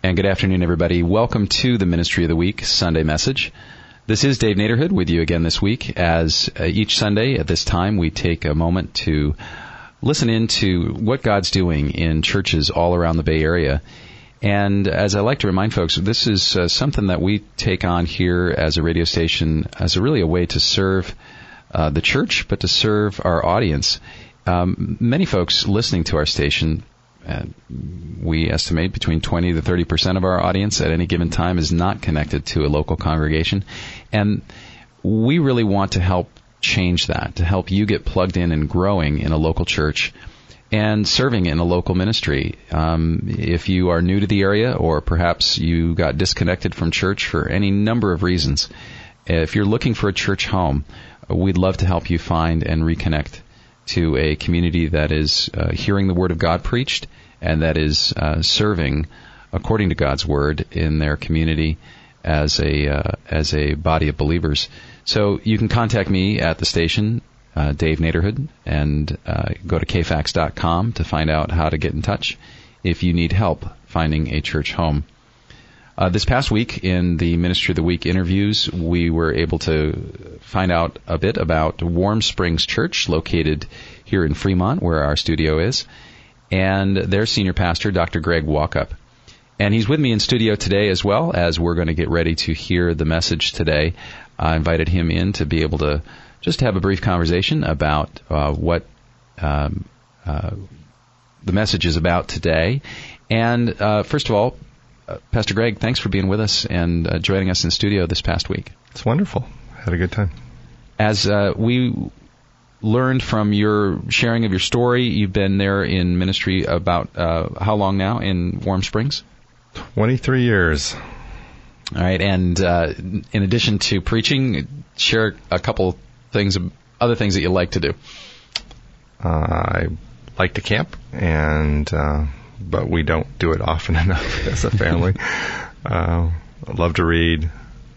And good afternoon, everybody. Welcome to the Ministry of the Week Sunday message. This is Dave Naderhood with you again this week. As each Sunday at this time, we take a moment to listen in to what God's doing in churches all around the Bay Area. And as I like to remind folks, this is something that we take on here as a radio station as a way to serve the church, but to serve our audience. Many folks listening to our station, we estimate between 20 to 30% of our audience at any given time is not connected to a local congregation. And we really want to help change that, to help you get plugged in and growing in a local church and serving in a local ministry. If you are new to the area or perhaps you got disconnected from church for any number of reasons, if you're looking for a church home, we'd love to help you find and reconnect to a community that is hearing the Word of God preached and that is serving according to God's Word in their community as a body of believers. So you can contact me at the station, Dave Naderhood, and go to kfax.com to find out how to get in touch if you need help finding a church home. This past week in the Ministry of the Week interviews, we were able to find out a bit about Warm Springs Church, located here in Fremont, where our studio is, and their senior pastor, Dr. Greg Walkup. And he's with me in studio today as well, as we're going to get ready to hear the message today. I invited him in to be able to just have a brief conversation about what the message is about today. And first of all, Pastor Greg, thanks for being with us and joining us in the studio this past week. It's wonderful. I had a good time. As we learned from your sharing of your story, you've been there in ministry about how long now in Warm Springs? 23 years. All right. And in addition to preaching, share a couple things, other things that you like to do. I like to camp and... but we don't do it often enough as a family. I love to read.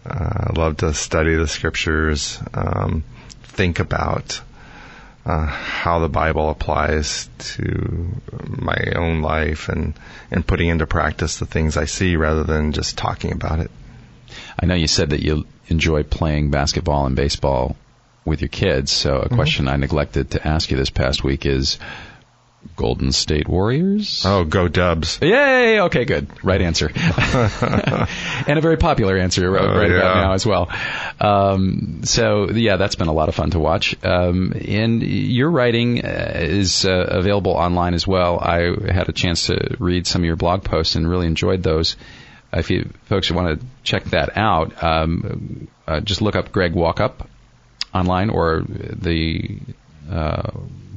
I love to study the scriptures, think about how the Bible applies to my own life and putting into practice the things I see rather than just talking about it. I know you said that you enjoy playing basketball and baseball with your kids, so a question I neglected to ask you this past week is... Golden State Warriors? Oh, go Dubs. Yay! Okay, good. Right answer. And a very popular answer about now as well. So, yeah, that's been a lot of fun to watch. And your writing is available online as well. I had a chance to read some of your blog posts and really enjoyed those. If you folks want to check that out, just look up Greg Walkup online, or the...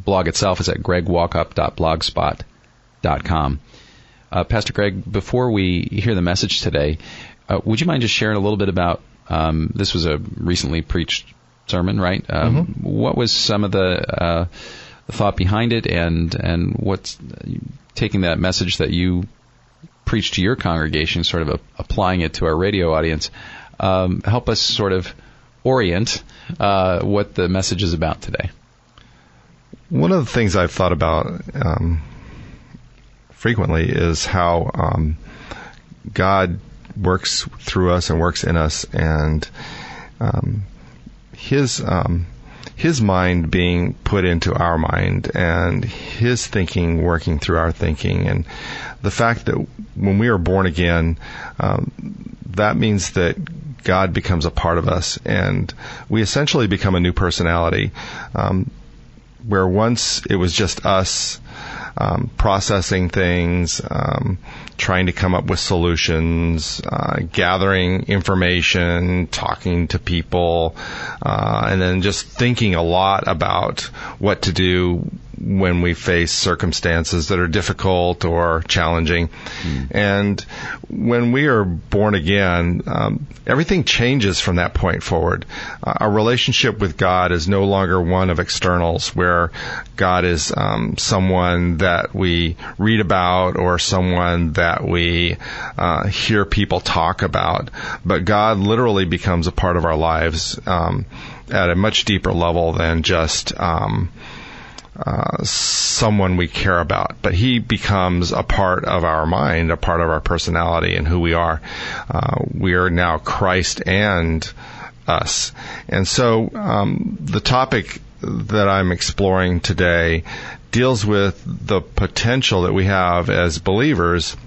blog itself is at gregwalkup.blogspot.com. Pastor Greg, before we hear the message today, would you mind just sharing a little bit about, this was a recently preached sermon, right? What was some of the thought behind it, and what's taking that message that you preached to your congregation, sort of applying it to our radio audience? Help us sort of orient what the message is about today. One of the things I've thought about frequently is how God works through us and works in us, and His mind being put into our mind, and His thinking working through our thinking, and the fact that when we are born again, that means that God becomes a part of us, and we essentially become a new personality. Where once it was just us processing things, trying to come up with solutions, gathering information, talking to people, and then just thinking a lot about what to do when we face circumstances that are difficult or challenging. And when we are born again, everything changes from that point forward. Our relationship with God is no longer one of externals, where God is someone that we read about or someone that we hear people talk about. But God literally becomes a part of our lives at a much deeper level than just someone we care about, but he becomes a part of our mind, a part of our personality and who we are. We are now Christ and us. And so the topic that I'm exploring today deals with the potential that we have as believers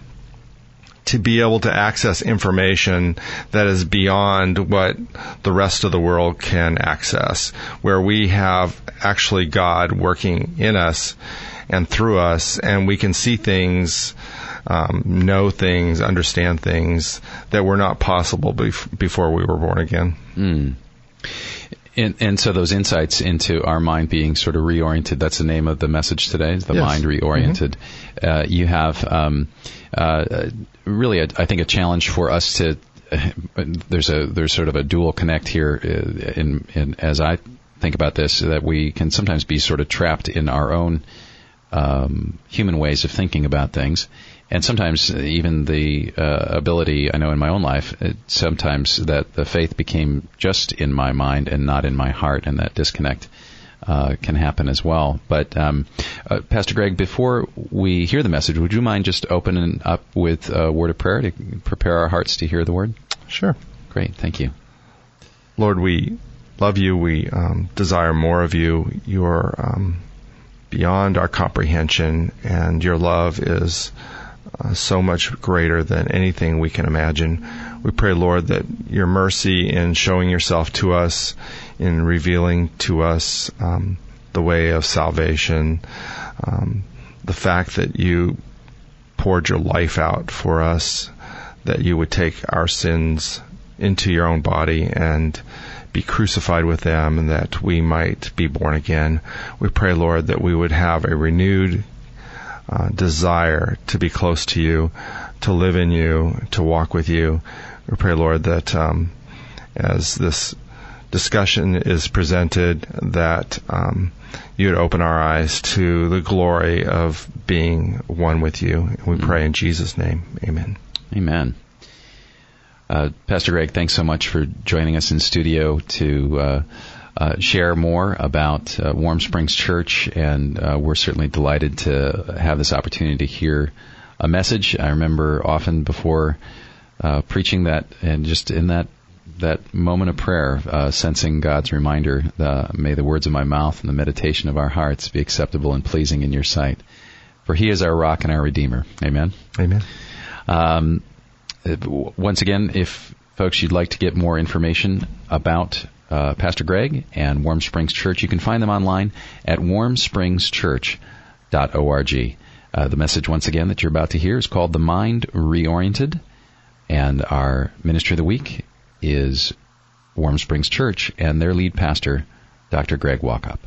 to be able to access information that is beyond what the rest of the world can access, where we have actually God working in us and through us, and we can see things, know things, understand things that were not possible before we were born again. And so those insights into our mind being sort of reoriented, that's the name of the message today, the mind reoriented. You have really, I think, a challenge for us to, there's sort of a dual connect here in as I think about this, that we can sometimes be sort of trapped in our own human ways of thinking about things. And sometimes even the ability, I know in my own life, sometimes that the faith became just in my mind and not in my heart, and that disconnect can happen as well. But Pastor Greg, before we hear the message, would you mind just opening up with a word of prayer to prepare our hearts to hear the word? Sure. Great. Thank you. Lord, we love you. We desire more of you. You are beyond our comprehension, and your love is so much greater than anything we can imagine. We pray, Lord, that your mercy in showing yourself to us, in revealing to us the way of salvation, the fact that you poured your life out for us, that you would take our sins into your own body and be crucified with them, and that we might be born again. We pray, Lord, that we would have a renewed desire to be close to you, to live in you, to walk with you. We pray, Lord, that as this discussion is presented, that you would open our eyes to the glory of being one with you. We pray in Jesus' name. Amen. Amen. Pastor Greg, thanks so much for joining us in studio to share more about Warm Springs Church, and we're certainly delighted to have this opportunity to hear a message. I remember often before preaching that, and just in that moment of prayer, sensing God's reminder, may the words of my mouth and the meditation of our hearts be acceptable and pleasing in your sight. For he is our rock and our redeemer. Amen. Amen. Once again, if folks, you'd like to get more information about Pastor Greg and Warm Springs Church, you can find them online at warmspringschurch.org. The message, once again, that you're about to hear is called The Mind Reoriented, and our ministry of the week is Warm Springs Church and their lead pastor, Dr. Greg Walkup.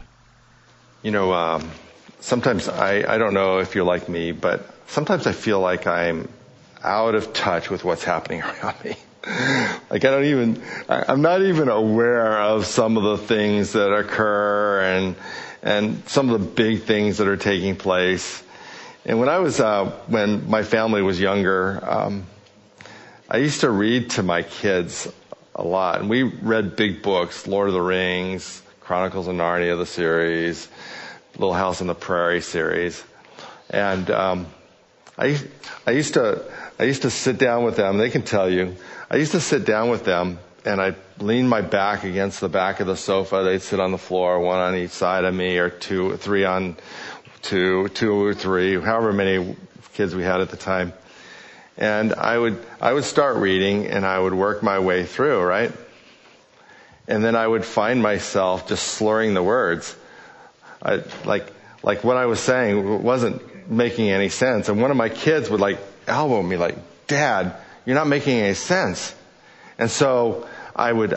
You know, sometimes, I don't know if you're like me, but sometimes I feel like I'm out of touch with what's happening around me. Like I'm not even aware of some of the things that occur and some of the big things that are taking place. And when I was, when my family was younger, I used to read to my kids a lot. And we read big books, Lord of the Rings, Chronicles of Narnia, the series, Little House on the Prairie series. And I used to sit down with them. They can tell you. I used to sit down with them, and I'd lean my back against the back of the sofa. They'd sit on the floor, one on each side of me, or two or three, however many kids we had at the time. And I would start reading, and I would work my way through, right? And then I would find myself just slurring the words. Like what I was saying wasn't making any sense. And one of my kids would elbow me, Dad, you're not making any sense. And so I would,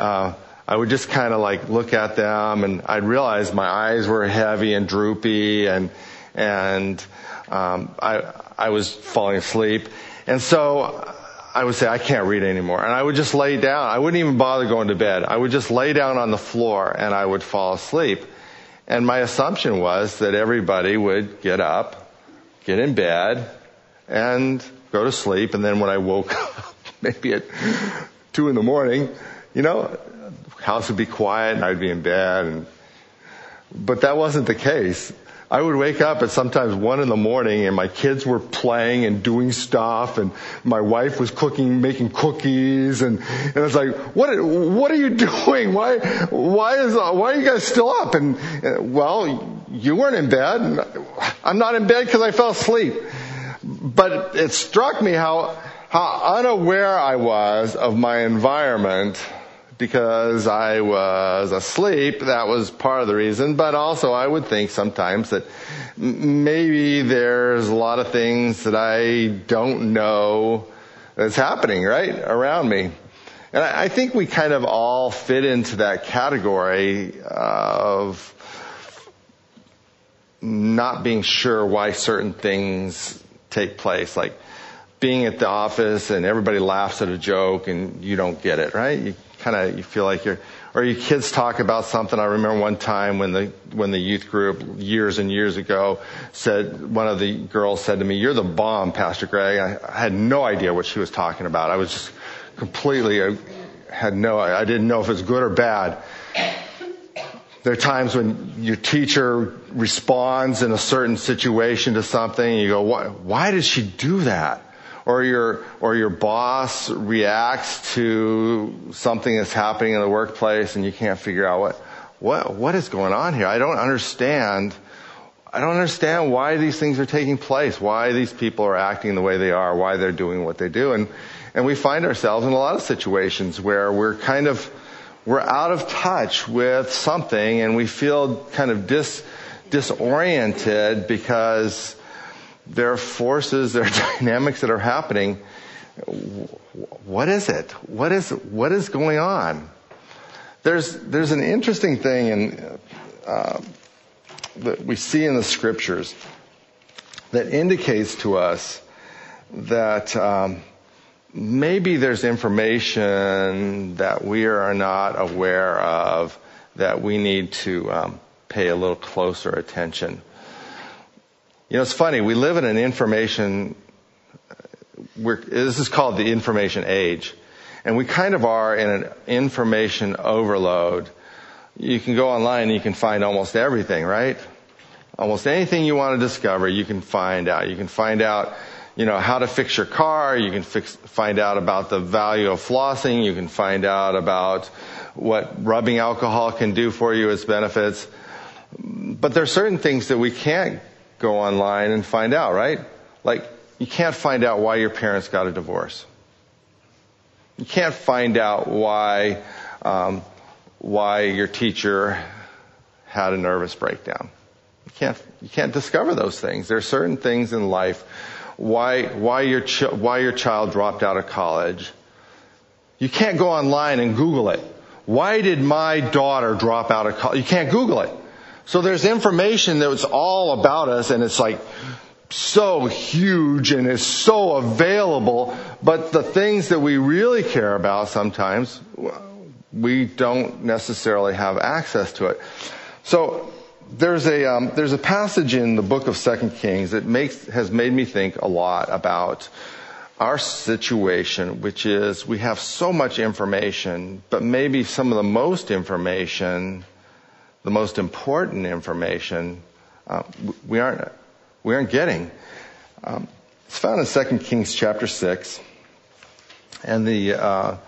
I would just kind of like look at them, and I'd realize my eyes were heavy and droopy, and I was falling asleep. And so I would say, I can't read anymore. And I would just lay down. I wouldn't even bother going to bed. I would just lay down on the floor and I would fall asleep. And my assumption was that everybody would get up, get in bed, and go to sleep. And then when I woke up, maybe at 2 a.m, you know, house would be quiet and I'd be in bed. But that wasn't the case. I would wake up at sometimes 1 a.m, and my kids were playing and doing stuff, and my wife was cooking, making cookies, and I was like, what are you doing? Why are you guys still up? And well, you weren't in bed. And I'm not in bed because I fell asleep. But it struck me how unaware I was of my environment. Because I was asleep, that was part of the reason. But also I would think sometimes that maybe there's a lot of things that I don't know that's happening, right, around me. And I think we kind of all fit into that category of not being sure why certain things take place. Like being at the office and everybody laughs at a joke and you don't get it, right? You feel like or your kids talk about something. I remember one time when the youth group years and years ago said, one of the girls said to me, "You're the bomb, Pastor Greg." I had no idea what she was talking about. I was just I didn't know if it was good or bad. There are times when your teacher responds in a certain situation to something and you go, why did she do that? Or your boss reacts to something that's happening in the workplace and you can't figure out what is going on here. I don't understand why these things are taking place, why these people are acting the way they are, why they're doing what they do. And we find ourselves in a lot of situations where we're out of touch with something and we feel kind of disoriented because there are forces, there are dynamics that are happening. What is it? What is going on? There's an interesting thing that we see in the scriptures that indicates to us that maybe there's information that we are not aware of that we need to pay a little closer attention. You know, it's funny, we live in an information, this is called the information age, and we kind of are in an information overload. You can go online and you can find almost everything, right? Almost anything you want to discover, you can find out. You can find out, you know, how to fix your car, you can find out about the value of flossing, you can find out about what rubbing alcohol can do for you, its benefits. But there are certain things that we can't go online and find out, right? Like, you can't find out why your parents got a divorce. You can't find out why your teacher had a nervous breakdown. You can't discover those things. There are certain things in life. Why your child dropped out of college. You can't go online and Google it. Why did my daughter drop out of college? You can't Google it. So there's information that's all about us, and it's like so huge and it's so available, but the things that we really care about sometimes, we don't necessarily have access to it. So there's a passage in the book of 2 Kings that has made me think a lot about our situation, which is we have so much information, but maybe some of the most information, the most important information, we aren't getting. It's found in 2 Kings chapter 6, and the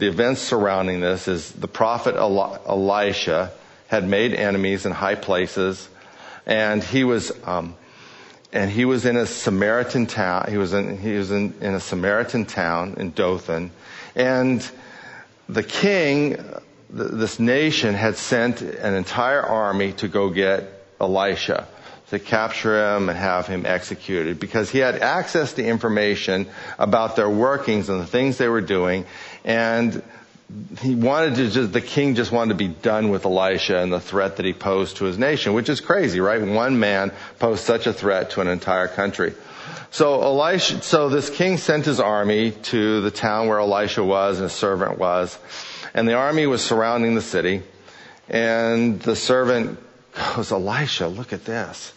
events surrounding this is the prophet Elisha had made enemies in high places, and he was in a Samaritan town. He was in a Samaritan town in Dothan, and the king, this nation, had sent an entire army to go get Elisha, to capture him and have him executed, because he had access to information about their workings and the things they were doing, and he wanted to just, the king just wanted to be done with Elisha and the threat that he posed to his nation, which is crazy, right? One man posed such a threat to an entire country. So Elisha, so this king sent his army to the town where Elisha was and his servant was, and the army was surrounding the city, and the servant goes, Elisha, look at this.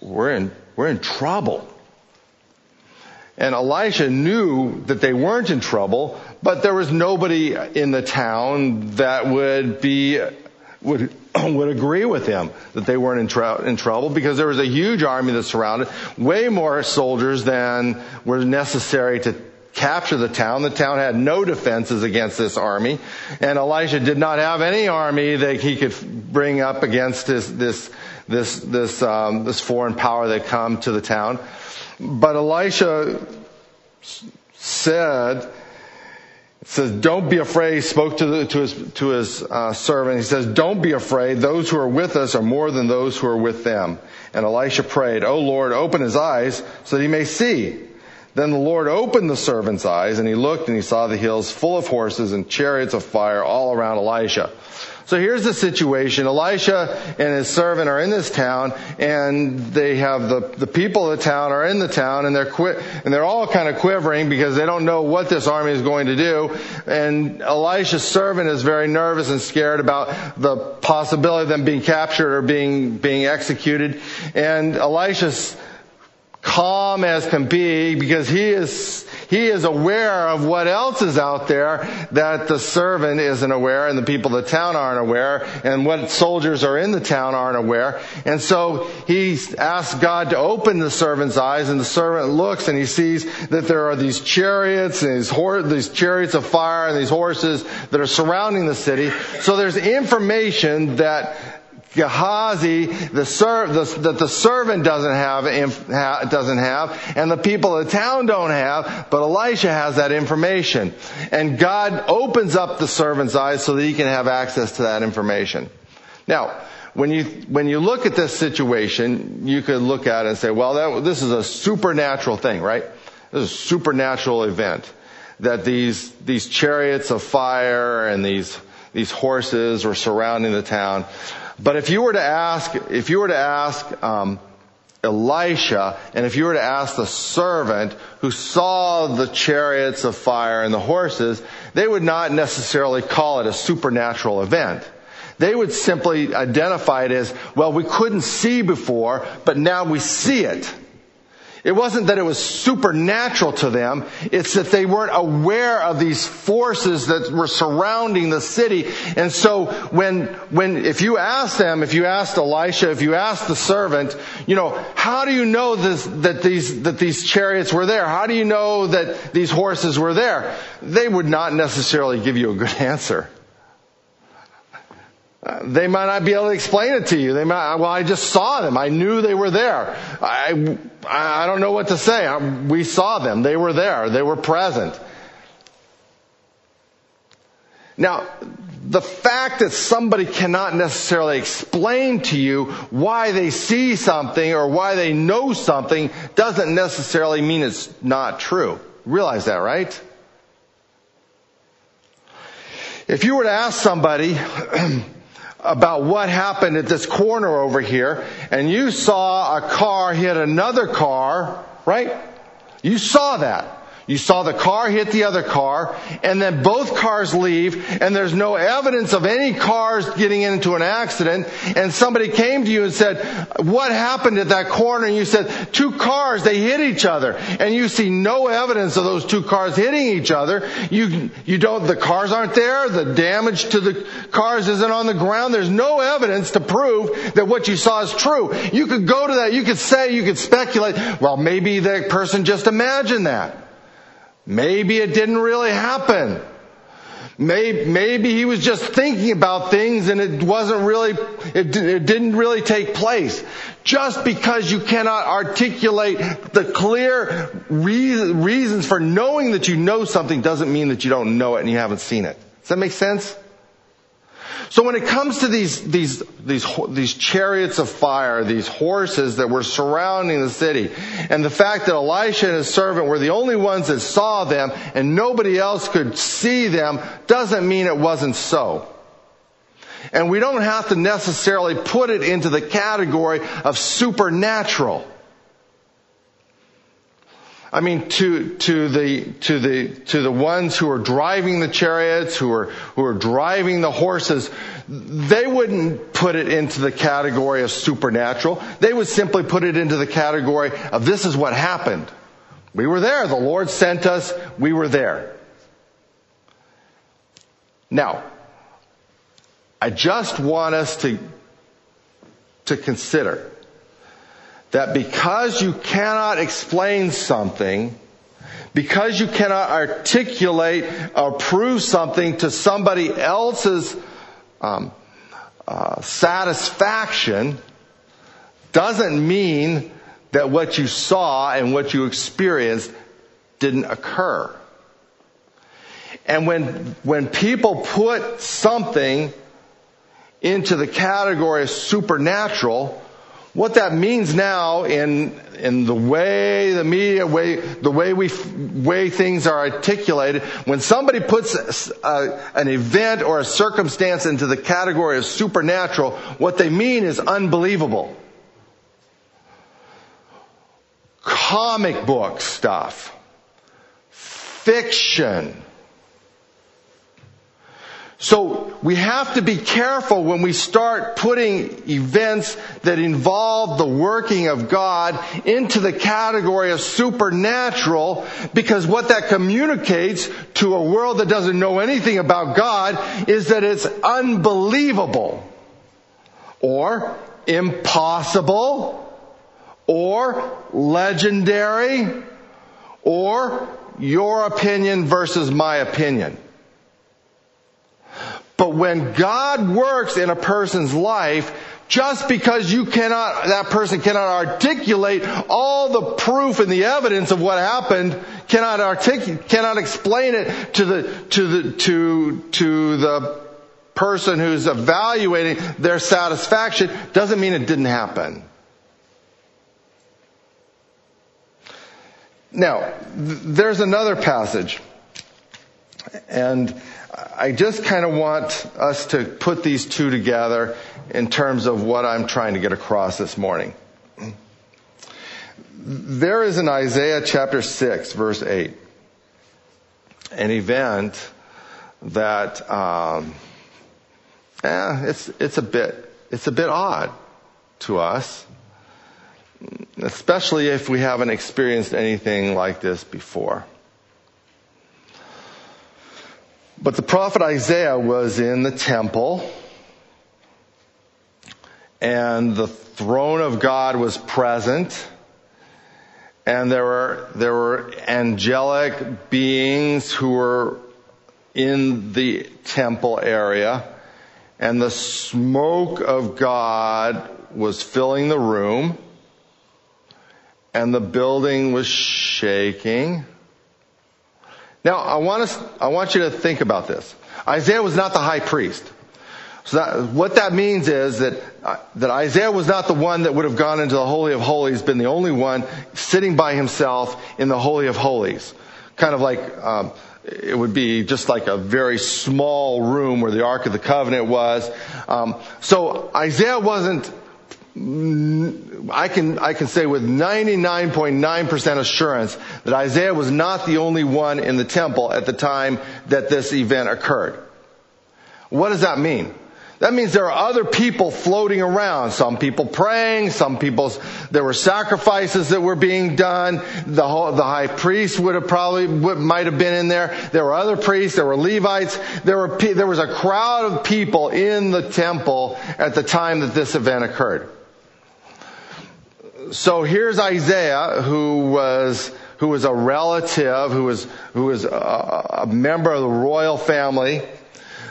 We're in trouble. And Elisha knew that they weren't in trouble, but there was nobody in the town that would agree with him that they weren't in trouble, because there was a huge army that surrounded, way more soldiers than were necessary to capture the town. The town had no defenses against this army, and Elisha did not have any army that he could bring up against this foreign power that come to the town. But Elisha says, "Don't be afraid." He spoke to his servant. He says, "Don't be afraid. Those who are with us are more than those who are with them." And Elisha prayed, "O Lord, open his eyes so that he may see." Then the Lord opened the servant's eyes, and he looked, and he saw the hills full of horses and chariots of fire all around Elisha. So here's the situation. Elisha and his servant are in this town, and they have the people of the town are in the town, and they're all kind of quivering because they don't know what this army is going to do. And Elisha's servant is very nervous and scared about the possibility of them being captured or being executed. And Elisha's calm as can be because he is aware of what else is out there that the servant isn't aware, and the people of the town aren't aware, and what soldiers are in the town aren't aware. And so he asks God to open the servant's eyes, and the servant looks and he sees that there are these chariots and these chariots of fire and these horses that are surrounding the city. So there's information that Gehazi, that the servant doesn't have, and the people of the town don't have, but Elisha has that information. And God opens up the servant's eyes so that he can have access to that information. Now, when you look at this situation, you could look at it and say, well, this is a supernatural thing, right? This is a supernatural event that these chariots of fire and these horses were surrounding the town. But if you were to ask Elisha, and if you were to ask the servant who saw the chariots of fire and the horses, they would not necessarily call it a supernatural event. They would simply identify it as, well, we couldn't see before, but now we see it. It wasn't that it was supernatural to them. It's that they weren't aware of these forces that were surrounding the city. And so if you asked Elisha, if you asked the servant, how do you know that these chariots were there? How do you know that these horses were there? They would not necessarily give you a good answer. They might not be able to explain it to you. They might, I just saw them. I knew they were there. I don't know what to say. We saw them. They were there. They were present. Now, the fact that somebody cannot necessarily explain to you why they see something or why they know something doesn't necessarily mean it's not true. Realize that, right? If you were to ask somebody about what happened at this corner over here, and you saw a car hit another car, right? You saw that. You saw the car hit the other car, and then both cars leave, and there's no evidence of any cars getting into an accident, and somebody came to you and said, what happened at that corner? And you said, two cars, they hit each other, and you see no evidence of those two cars hitting each other. You don't, the cars aren't there, the damage to the cars isn't on the ground, there's no evidence to prove that what you saw is true. You could go to that, you could say, you could speculate, well, maybe that person just imagined that. Maybe it didn't really happen. Maybe he was just thinking about things and it didn't really take place. Just because you cannot articulate the clear reasons for knowing that you know something doesn't mean that you don't know it and you haven't seen it. Does that make sense? So when it comes to these chariots of fire, these horses that were surrounding the city, and the fact that Elisha and his servant were the only ones that saw them and nobody else could see them, doesn't mean it wasn't so. And we don't have to necessarily put it into the category of supernatural. I mean, to the ones who are driving the chariots, who are driving the horses, they wouldn't put it into the category of supernatural. They would simply put it into the category of this is what happened. We were there. The Lord sent us. We were there. Now, I just want us to consider that because you cannot explain something, because you cannot articulate or prove something to somebody else's satisfaction, doesn't mean that what you saw and what you experienced didn't occur. And when people put something into the category of supernatural, what that means now in the way the media, way things are articulated, when somebody puts an event or a circumstance into the category of supernatural, what they mean is unbelievable. Comic book stuff. Fiction. So we have to be careful when we start putting events that involve the working of God into the category of supernatural, because what that communicates to a world that doesn't know anything about God is that it's unbelievable or impossible or legendary or your opinion versus my opinion. But when God works in a person's life, just because that person cannot articulate all the proof and the evidence of what happened, cannot explain it to the person who's evaluating their satisfaction, doesn't mean it didn't happen. Now, there's another passage, and I just kind of want us to put these two together in terms of what I'm trying to get across this morning. There is in Isaiah chapter 6, verse 8, an event that it's a bit odd to us, especially if we haven't experienced anything like this before. But the prophet Isaiah was in the temple, and the throne of God was present, and there were angelic beings who were in the temple area, and the smoke of God was filling the room, and the building was shaking. Now, I want you to think about this. Isaiah was not the high priest. So what that means is that Isaiah was not the one that would have gone into the Holy of Holies, been the only one sitting by himself in the Holy of Holies. Kind of like, it would be just like a very small room where the Ark of the Covenant was. So Isaiah wasn't, I can say with 99.9% assurance that Isaiah was not the only one in the temple at the time that this event occurred. What does that mean? That means there are other people floating around. Some people praying, there were sacrifices that were being done. The high priest might have been in there. There were other priests, there were Levites. There was a crowd of people in the temple at the time that this event occurred. So here's Isaiah, who was a relative, who was a member of the royal family.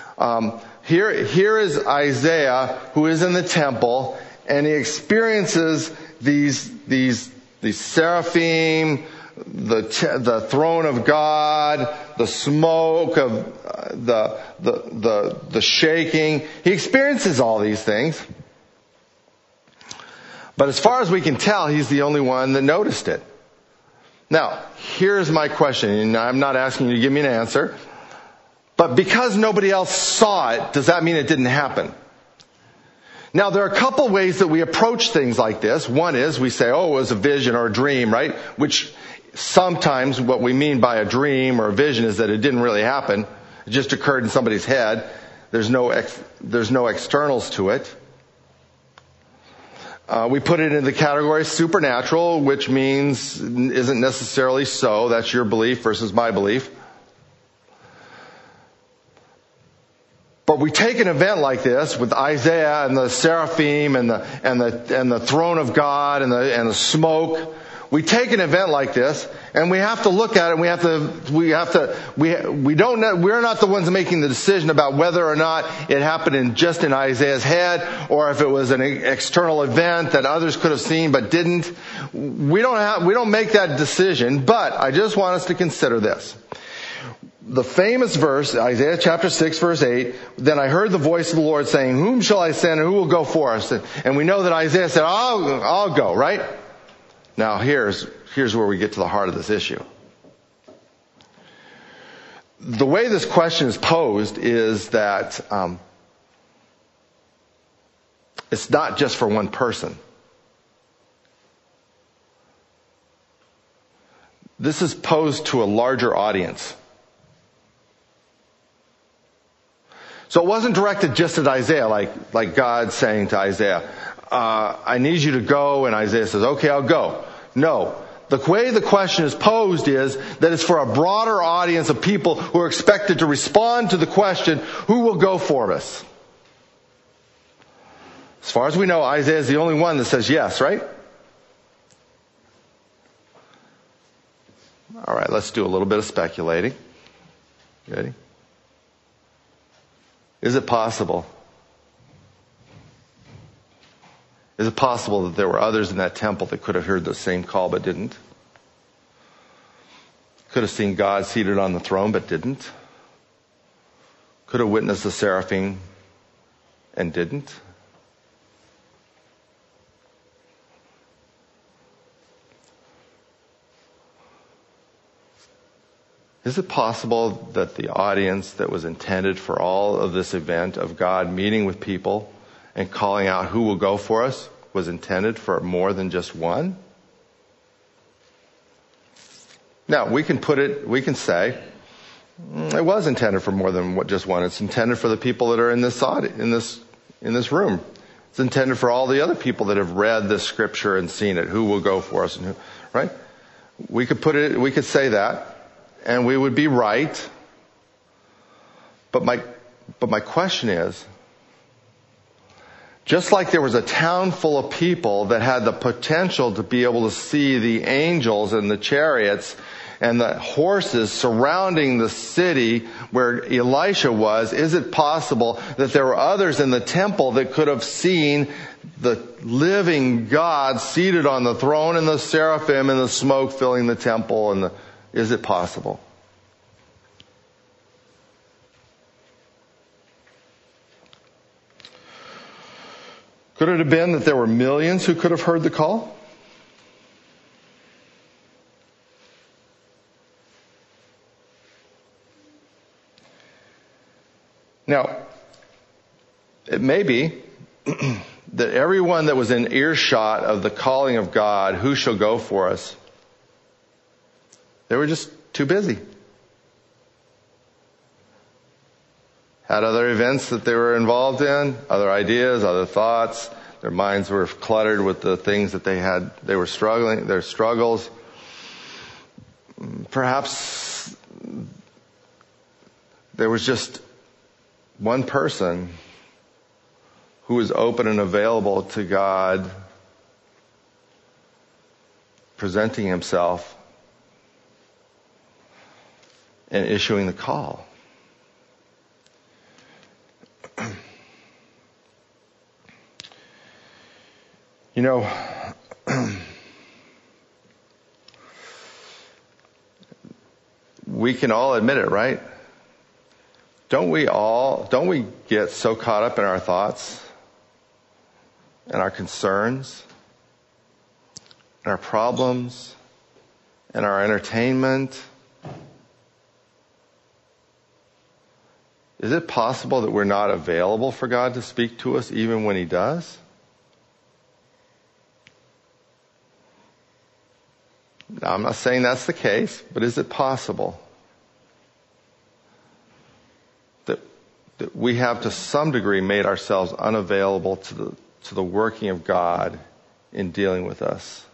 Here is Isaiah, who is in the temple, and he experiences these seraphim the throne of God, the smoke of the shaking. He experiences all these things. But as far as we can tell, he's the only one that noticed it. Now, here's my question, and I'm not asking you to give me an answer. But because nobody else saw it, does that mean it didn't happen? Now, there are a couple ways that we approach things like this. One is we say, oh, it was a vision or a dream, right? Which sometimes what we mean by a dream or a vision is that it didn't really happen. It just occurred in somebody's head. There's no externals to it. We put it in the category supernatural, which means isn't necessarily so. That's your belief versus my belief. But we take an event like this with Isaiah and the seraphim and the throne of God and the smoke. We take an event like this and we have to look at it. And we're not the ones making the decision about whether or not it happened just in Isaiah's head or if it was an external event that others could have seen but didn't. We don't make that decision. But I just want us to consider this. The famous verse, Isaiah chapter 6, verse 8, then I heard the voice of the Lord saying, whom shall I send and who will go for us? And we know that Isaiah said, I'll go, right? Now here's where we get to the heart of this issue. The way this question is posed is that it's not just for one person. This is posed to a larger audience. So it wasn't directed just at Isaiah, like God saying to Isaiah, I need you to go, and Isaiah says, okay, I'll go. No. The way the question is posed is that it's for a broader audience of people who are expected to respond to the question, who will go for us? As far as we know, Isaiah is the only one that says yes, right? All right, let's do a little bit of speculating. Ready? Is it possible? Is it possible that there were others in that temple that could have heard the same call but didn't? Could have seen God seated on the throne but didn't? Could have witnessed the seraphim and didn't? Is it possible that the audience that was intended for all of this event of God meeting with people and calling out who will go for us was intended for more than just one? Now, we can say, it was intended for more than just one. It's intended for the people that are in this room. It's intended for all the other people that have read the scripture and seen it, who will go for us, and who, right? We could say that. And we would be right. But my question is, just like there was a town full of people that had the potential to be able to see the angels and the chariots and the horses surrounding the city where Elisha was, is it possible that there were others in the temple that could have seen the living God seated on the throne and the seraphim and the smoke filling the temple and the... Is it possible? Could it have been that there were millions who could have heard the call? Now, it may be that everyone that was in earshot of the calling of God, who shall go for us, they were just too busy. Had other events that they were involved in, other ideas, other thoughts. Their minds were cluttered with the things that they had. They were struggling, their struggles. Perhaps there was just one person who was open and available to God, presenting himself and issuing the call. You know, we can all admit it, right? Don't we get so caught up in our thoughts and our concerns and our problems and our entertainment? Is it possible that we're not available for God to speak to us even when He does? Now, I'm not saying that's the case, but is it possible that we have to some degree made ourselves unavailable to the working of God in dealing with us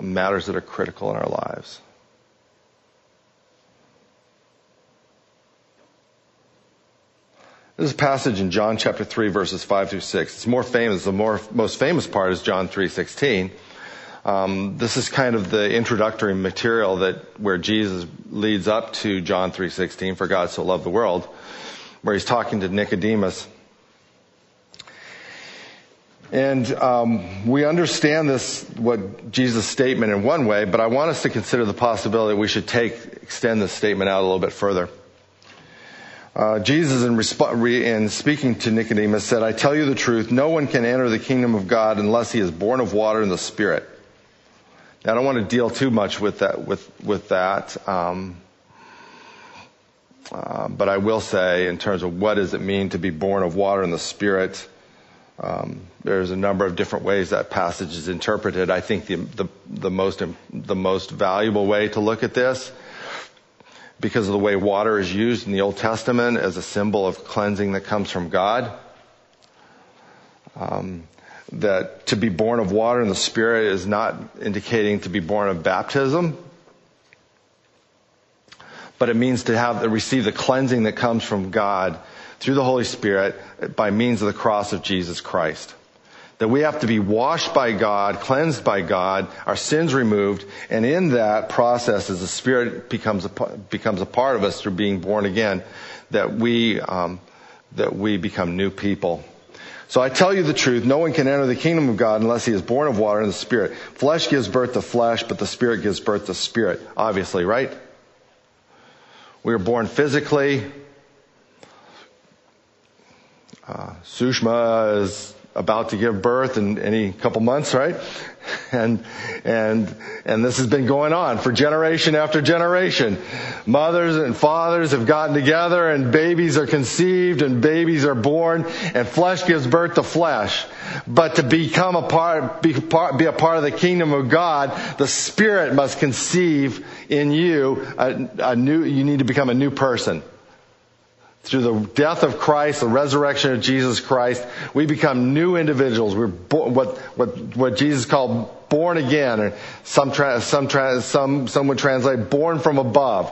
on matters that are critical in our lives? This is a passage in John chapter 3, verses 5 through 6. It's more famous. The most famous part is John 3:16. This is kind of the introductory material where Jesus leads up to John 3:16, for God so loved the world, where he's talking to Nicodemus. And we understand Jesus' statement in one way, but I want us to consider the possibility that we should extend this statement out a little bit further. Jesus, in speaking to Nicodemus, said, "I tell you the truth, no one can enter the kingdom of God unless he is born of water and the Spirit." Now, I don't want to deal too much with that, but I will say, in terms of what does it mean to be born of water and the Spirit, there's a number of different ways that passage is interpreted. I think the most valuable way to look at this, because of the way water is used in the Old Testament as a symbol of cleansing that comes from God, that to be born of water and the Spirit is not indicating to be born of baptism, but it means to receive the cleansing that comes from God through the Holy Spirit by means of the cross of Jesus Christ. That we have to be washed by God, cleansed by God, our sins removed, and in that process, as the Spirit becomes a part of us through being born again, that we become new people. So I tell you the truth, no one can enter the kingdom of God unless he is born of water and the Spirit. Flesh gives birth to flesh, but the Spirit gives birth to spirit, obviously, right? We are born physically. Sushma is about to give birth in any couple months, right? And this has been going on for generation after generation. Mothers and fathers have gotten together, and babies are conceived, and babies are born, and flesh gives birth to flesh. But to be a part of the kingdom of God, the Spirit must conceive in you you need to become a new person. Through the death of Christ, the resurrection of Jesus Christ, we become new individuals. We're what Jesus called born again, or some would translate born from above.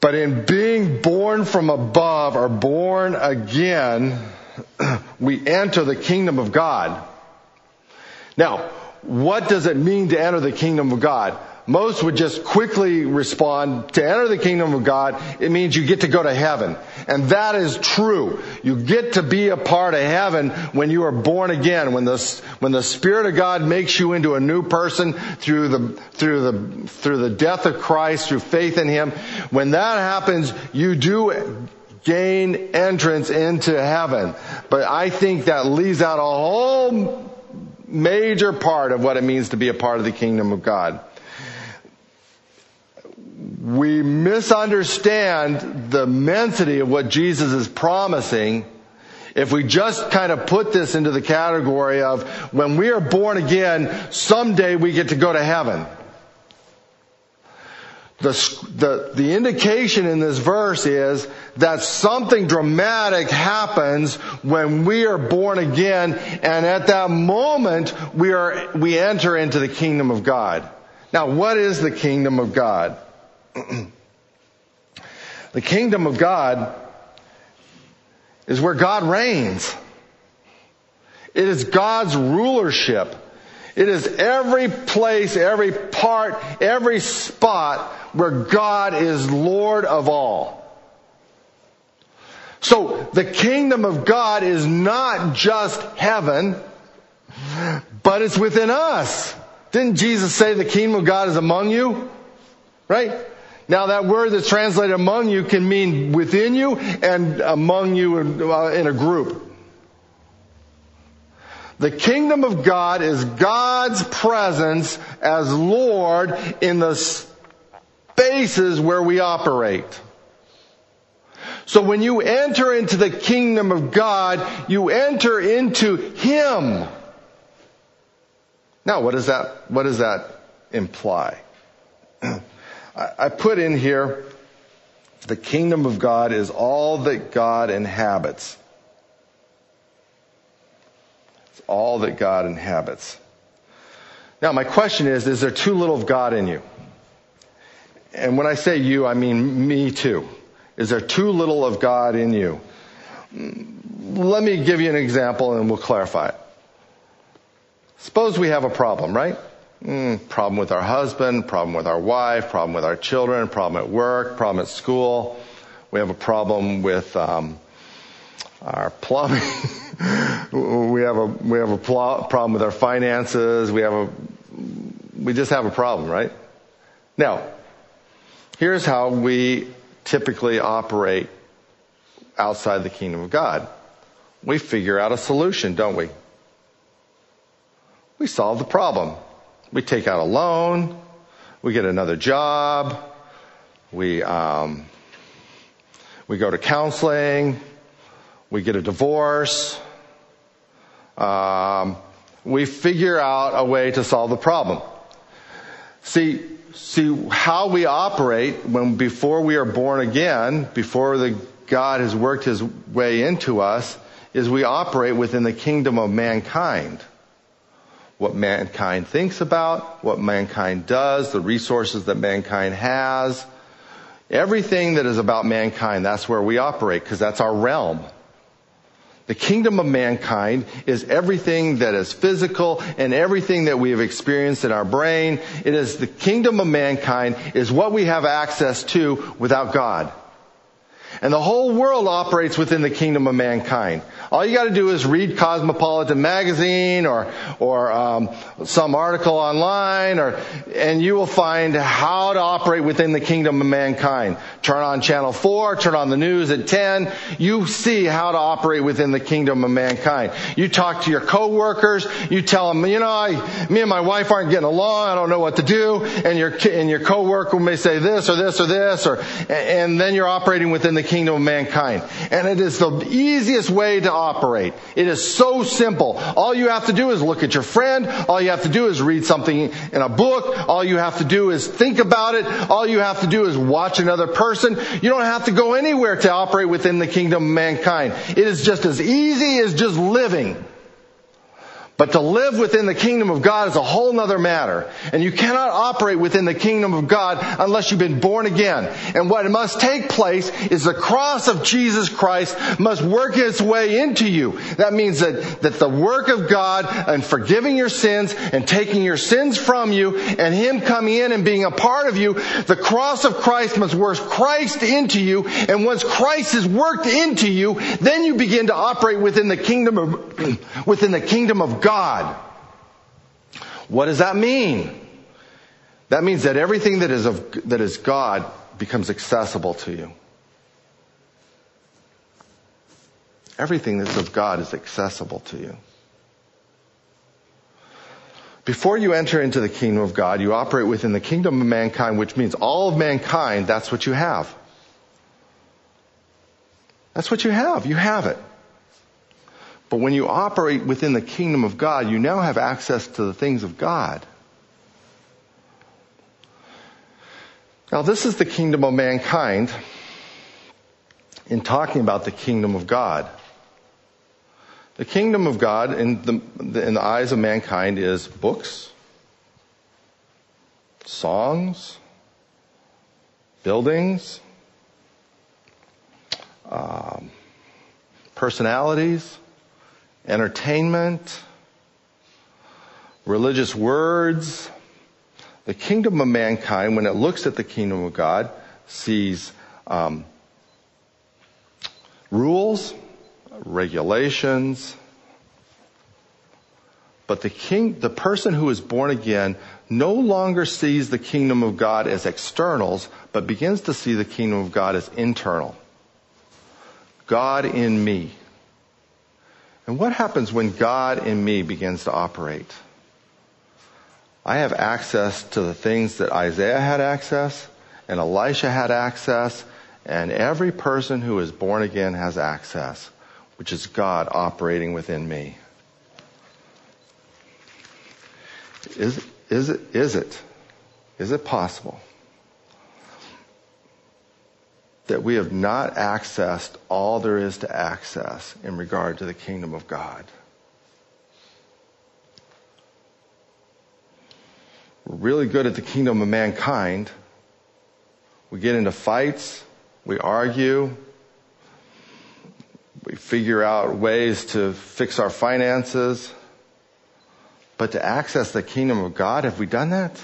But in being born from above or born again, we enter the kingdom of God. Now, what does it mean to enter the kingdom of God? Most would just quickly respond, to enter the kingdom of God, it means you get to go to heaven. And that is true. You get to be a part of heaven when you are born again, when the Spirit of God makes you into a new person through the death of Christ, through faith in Him. When that happens, you do gain entrance into heaven. But I think that leaves out a whole major part of what it means to be a part of the kingdom of God. We misunderstand the immensity of what Jesus is promising if we just kind of put this into the category of when we are born again, someday we get to go to heaven. The indication in this verse is that something dramatic happens when we are born again, and at that moment we enter into the kingdom of God. Now, what is the kingdom of God? The kingdom of God is where God reigns. It is God's rulership. It is every place, every part, every spot where God is Lord of all. So the kingdom of God is not just heaven, but it's within us. Didn't Jesus say the kingdom of God is among you? Right? Now that word that's translated among you can mean within you and among you in a group. The kingdom of God is God's presence as Lord in the spaces where we operate. So when you enter into the kingdom of God, you enter into Him. Now, what does that imply? I put in here, the kingdom of God is all that God inhabits. It's all that God inhabits. Now, my question is there too little of God in you? And when I say you, I mean me too. Is there too little of God in you? Let me give you an example and we'll clarify it. Suppose we have a problem, right? Problem with our husband, problem with our wife, problem with our children, problem at work, problem at school. We have a problem with our plumbing. we have a problem with our finances. We just have a problem, right? Now, here's how we typically operate outside the kingdom of God. We figure out a solution, don't we? We solve the problem. We take out a loan. We get another job. We go to counseling. We get a divorce. We figure out a way to solve the problem. See how we operate when before we are born again, before the God has worked His way into us, is we operate within the kingdom of mankind. What mankind thinks about, what mankind does, the resources that mankind has, everything that is about mankind, that's where we operate because that's our realm. The kingdom of mankind is everything that is physical and everything that we have experienced in our brain. It is the kingdom of mankind is what we have access to without God. And the whole world operates within the kingdom of mankind. All you got to do is read Cosmopolitan magazine or some article online, and you will find how to operate within the kingdom of mankind. Turn on Channel 4, turn on the news at 10. You see how to operate within the kingdom of mankind. You talk to your coworkers. You tell them, me and my wife aren't getting along. I don't know what to do. And your coworker may say this or this or this, and then you're operating within the kingdom of mankind. And it is the easiest way to operate. It is so simple. All you have to do is look at your friend. All you have to do is read something in a book. All you have to do is think about it. All you have to do is watch another person. You don't have to go anywhere to operate within the kingdom of mankind. It is just as easy as just living. But to live within the kingdom of God is a whole nother matter. And you cannot operate within the kingdom of God unless you've been born again. And what must take place is the cross of Jesus Christ must work its way into you. That means that the work of God and forgiving your sins and taking your sins from you and Him coming in and being a part of you, the cross of Christ must work Christ into you. And once Christ is worked into you, then you begin to operate within the kingdom of God. What does that mean? That means that everything that is God becomes accessible to you. Everything that's of God is accessible to you. Before you enter into the kingdom of God, you operate within the kingdom of mankind, which means all of mankind, that's what you have. That's what you have. You have it. But when you operate within the kingdom of God, you now have access to the things of God. Now, this is the kingdom of mankind in talking about the kingdom of God. The kingdom of God in the eyes of mankind is books, songs, buildings, personalities, entertainment, religious words. The kingdom of mankind, when it looks at the kingdom of God, sees rules, regulations, But the person who is born again no longer sees the kingdom of God as externals, but begins to see the kingdom of God as internal. God in me. And what happens when God in me begins to operate? I have access to the things that Isaiah had access, and Elisha had access, and every person who is born again has access, which is God operating within me. Is it possible that we have not accessed all there is to access in regard to the kingdom of God? We're really good at the kingdom of mankind. We get into fights, we argue, we figure out ways to fix our finances. But to access the kingdom of God, have we done that?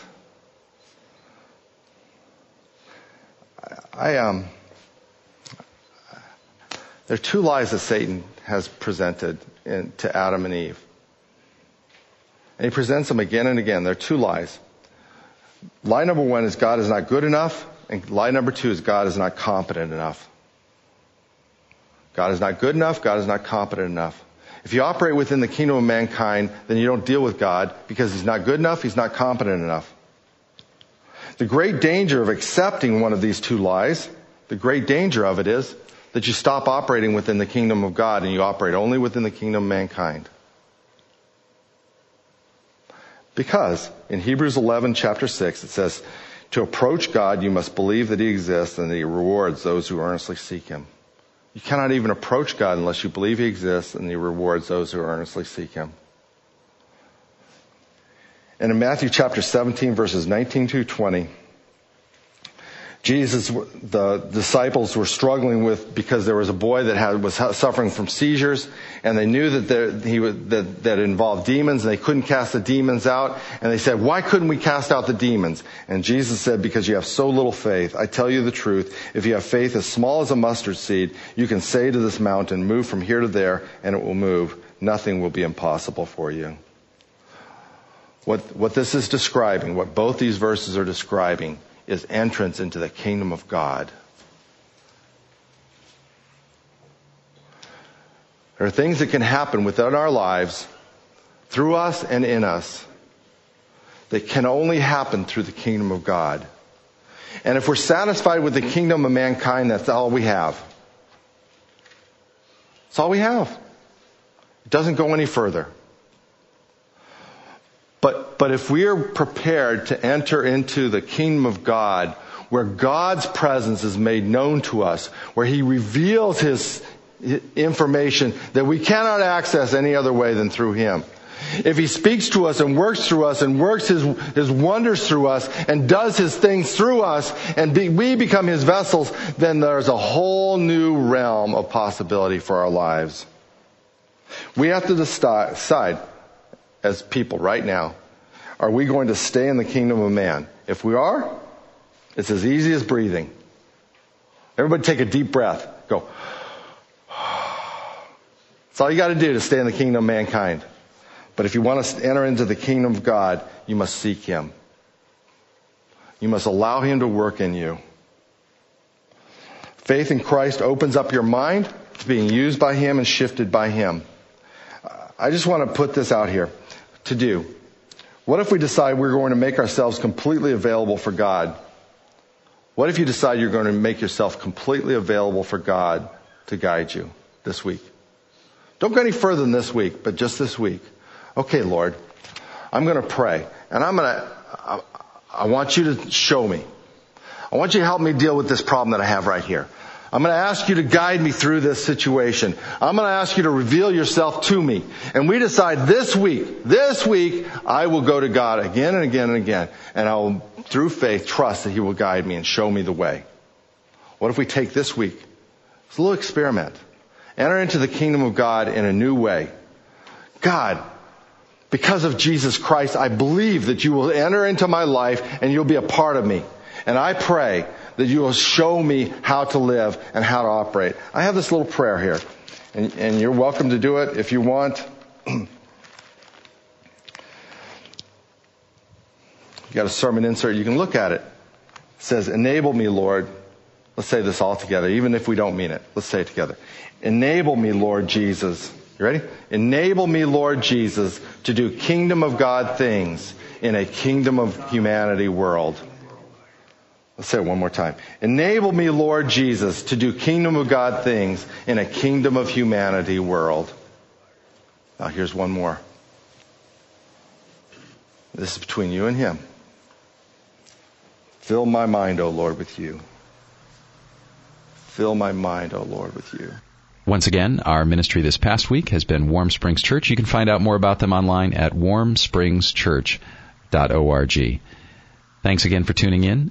There are two lies that Satan has presented to Adam and Eve. And he presents them again and again. There are two lies. Lie number one is God is not good enough. And lie number two is God is not competent enough. God is not good enough. God is not competent enough. If you operate within the kingdom of mankind, then you don't deal with God because he's not good enough, he's not competent enough. The great danger of accepting one of these two lies, the great danger of it is that you stop operating within the kingdom of God and you operate only within the kingdom of mankind. Because in Hebrews 11, chapter 6, it says, to approach God, you must believe that he exists and that he rewards those who earnestly seek him. You cannot even approach God unless you believe he exists and he rewards those who earnestly seek him. And in Matthew chapter 17, verses 19 to 20, the disciples were struggling with, because there was a boy that was suffering from seizures, and they knew that involved demons, and they couldn't cast the demons out. And they said, why couldn't we cast out the demons? And Jesus said, because you have so little faith. I tell you the truth, if you have faith as small as a mustard seed, you can say to this mountain, move from here to there, and it will move. Nothing will be impossible for you. What this is describing, what both these verses are describing, is entrance into the kingdom of God. There are things that can happen within our lives, through us and in us, that can only happen through the kingdom of God. And if we're satisfied with the kingdom of mankind, that's all we have. That's all we have. It doesn't go any further. But if we are prepared to enter into the kingdom of God, where God's presence is made known to us, where he reveals his information that we cannot access any other way than through him. If he speaks to us and works through us and works his wonders through us and does his things through us and we become his vessels, then there's a whole new realm of possibility for our lives. We have to decide as people right now, are we going to stay in the kingdom of man? If we are, it's as easy as breathing. Everybody take a deep breath. Go. That's all you got to do to stay in the kingdom of mankind. But if you want to enter into the kingdom of God, you must seek him. You must allow him to work in you. Faith in Christ opens up your mind to being used by him and shifted by him. I just want to put this out here to do. What if we decide we're going to make ourselves completely available for God? What if you decide you're going to make yourself completely available for God to guide you this week? Don't go any further than this week, but just this week. Okay, Lord, I'm going to pray, and I want you to show me. I want you to help me deal with this problem that I have right here. I'm going to ask you to guide me through this situation. I'm going to ask you to reveal yourself to me. And we decide this week, I will go to God again and again and again. And I will, through faith, trust that he will guide me and show me the way. What if we take this week? It's a little experiment. Enter into the kingdom of God in a new way. God, because of Jesus Christ, I believe that you will enter into my life and you'll be a part of me. And I pray that you will show me how to live and how to operate. I have this little prayer here, and you're welcome to do it if you want. You got a sermon insert. You can look at it. It says, enable me, Lord. Let's say this all together, even if we don't mean it. Let's say it together. Enable me, Lord Jesus. You ready? Enable me, Lord Jesus, to do kingdom of God things in a kingdom of humanity world. Let's say it one more time. Enable me, Lord Jesus, to do kingdom of God things in a kingdom of humanity world. Now, here's one more. This is between you and him. Fill my mind, O Lord, with you. Fill my mind, O Lord, with you. Once again, our ministry this past week has been Warm Springs Church. You can find out more about them online at warmspringschurch.org. Thanks again for tuning in.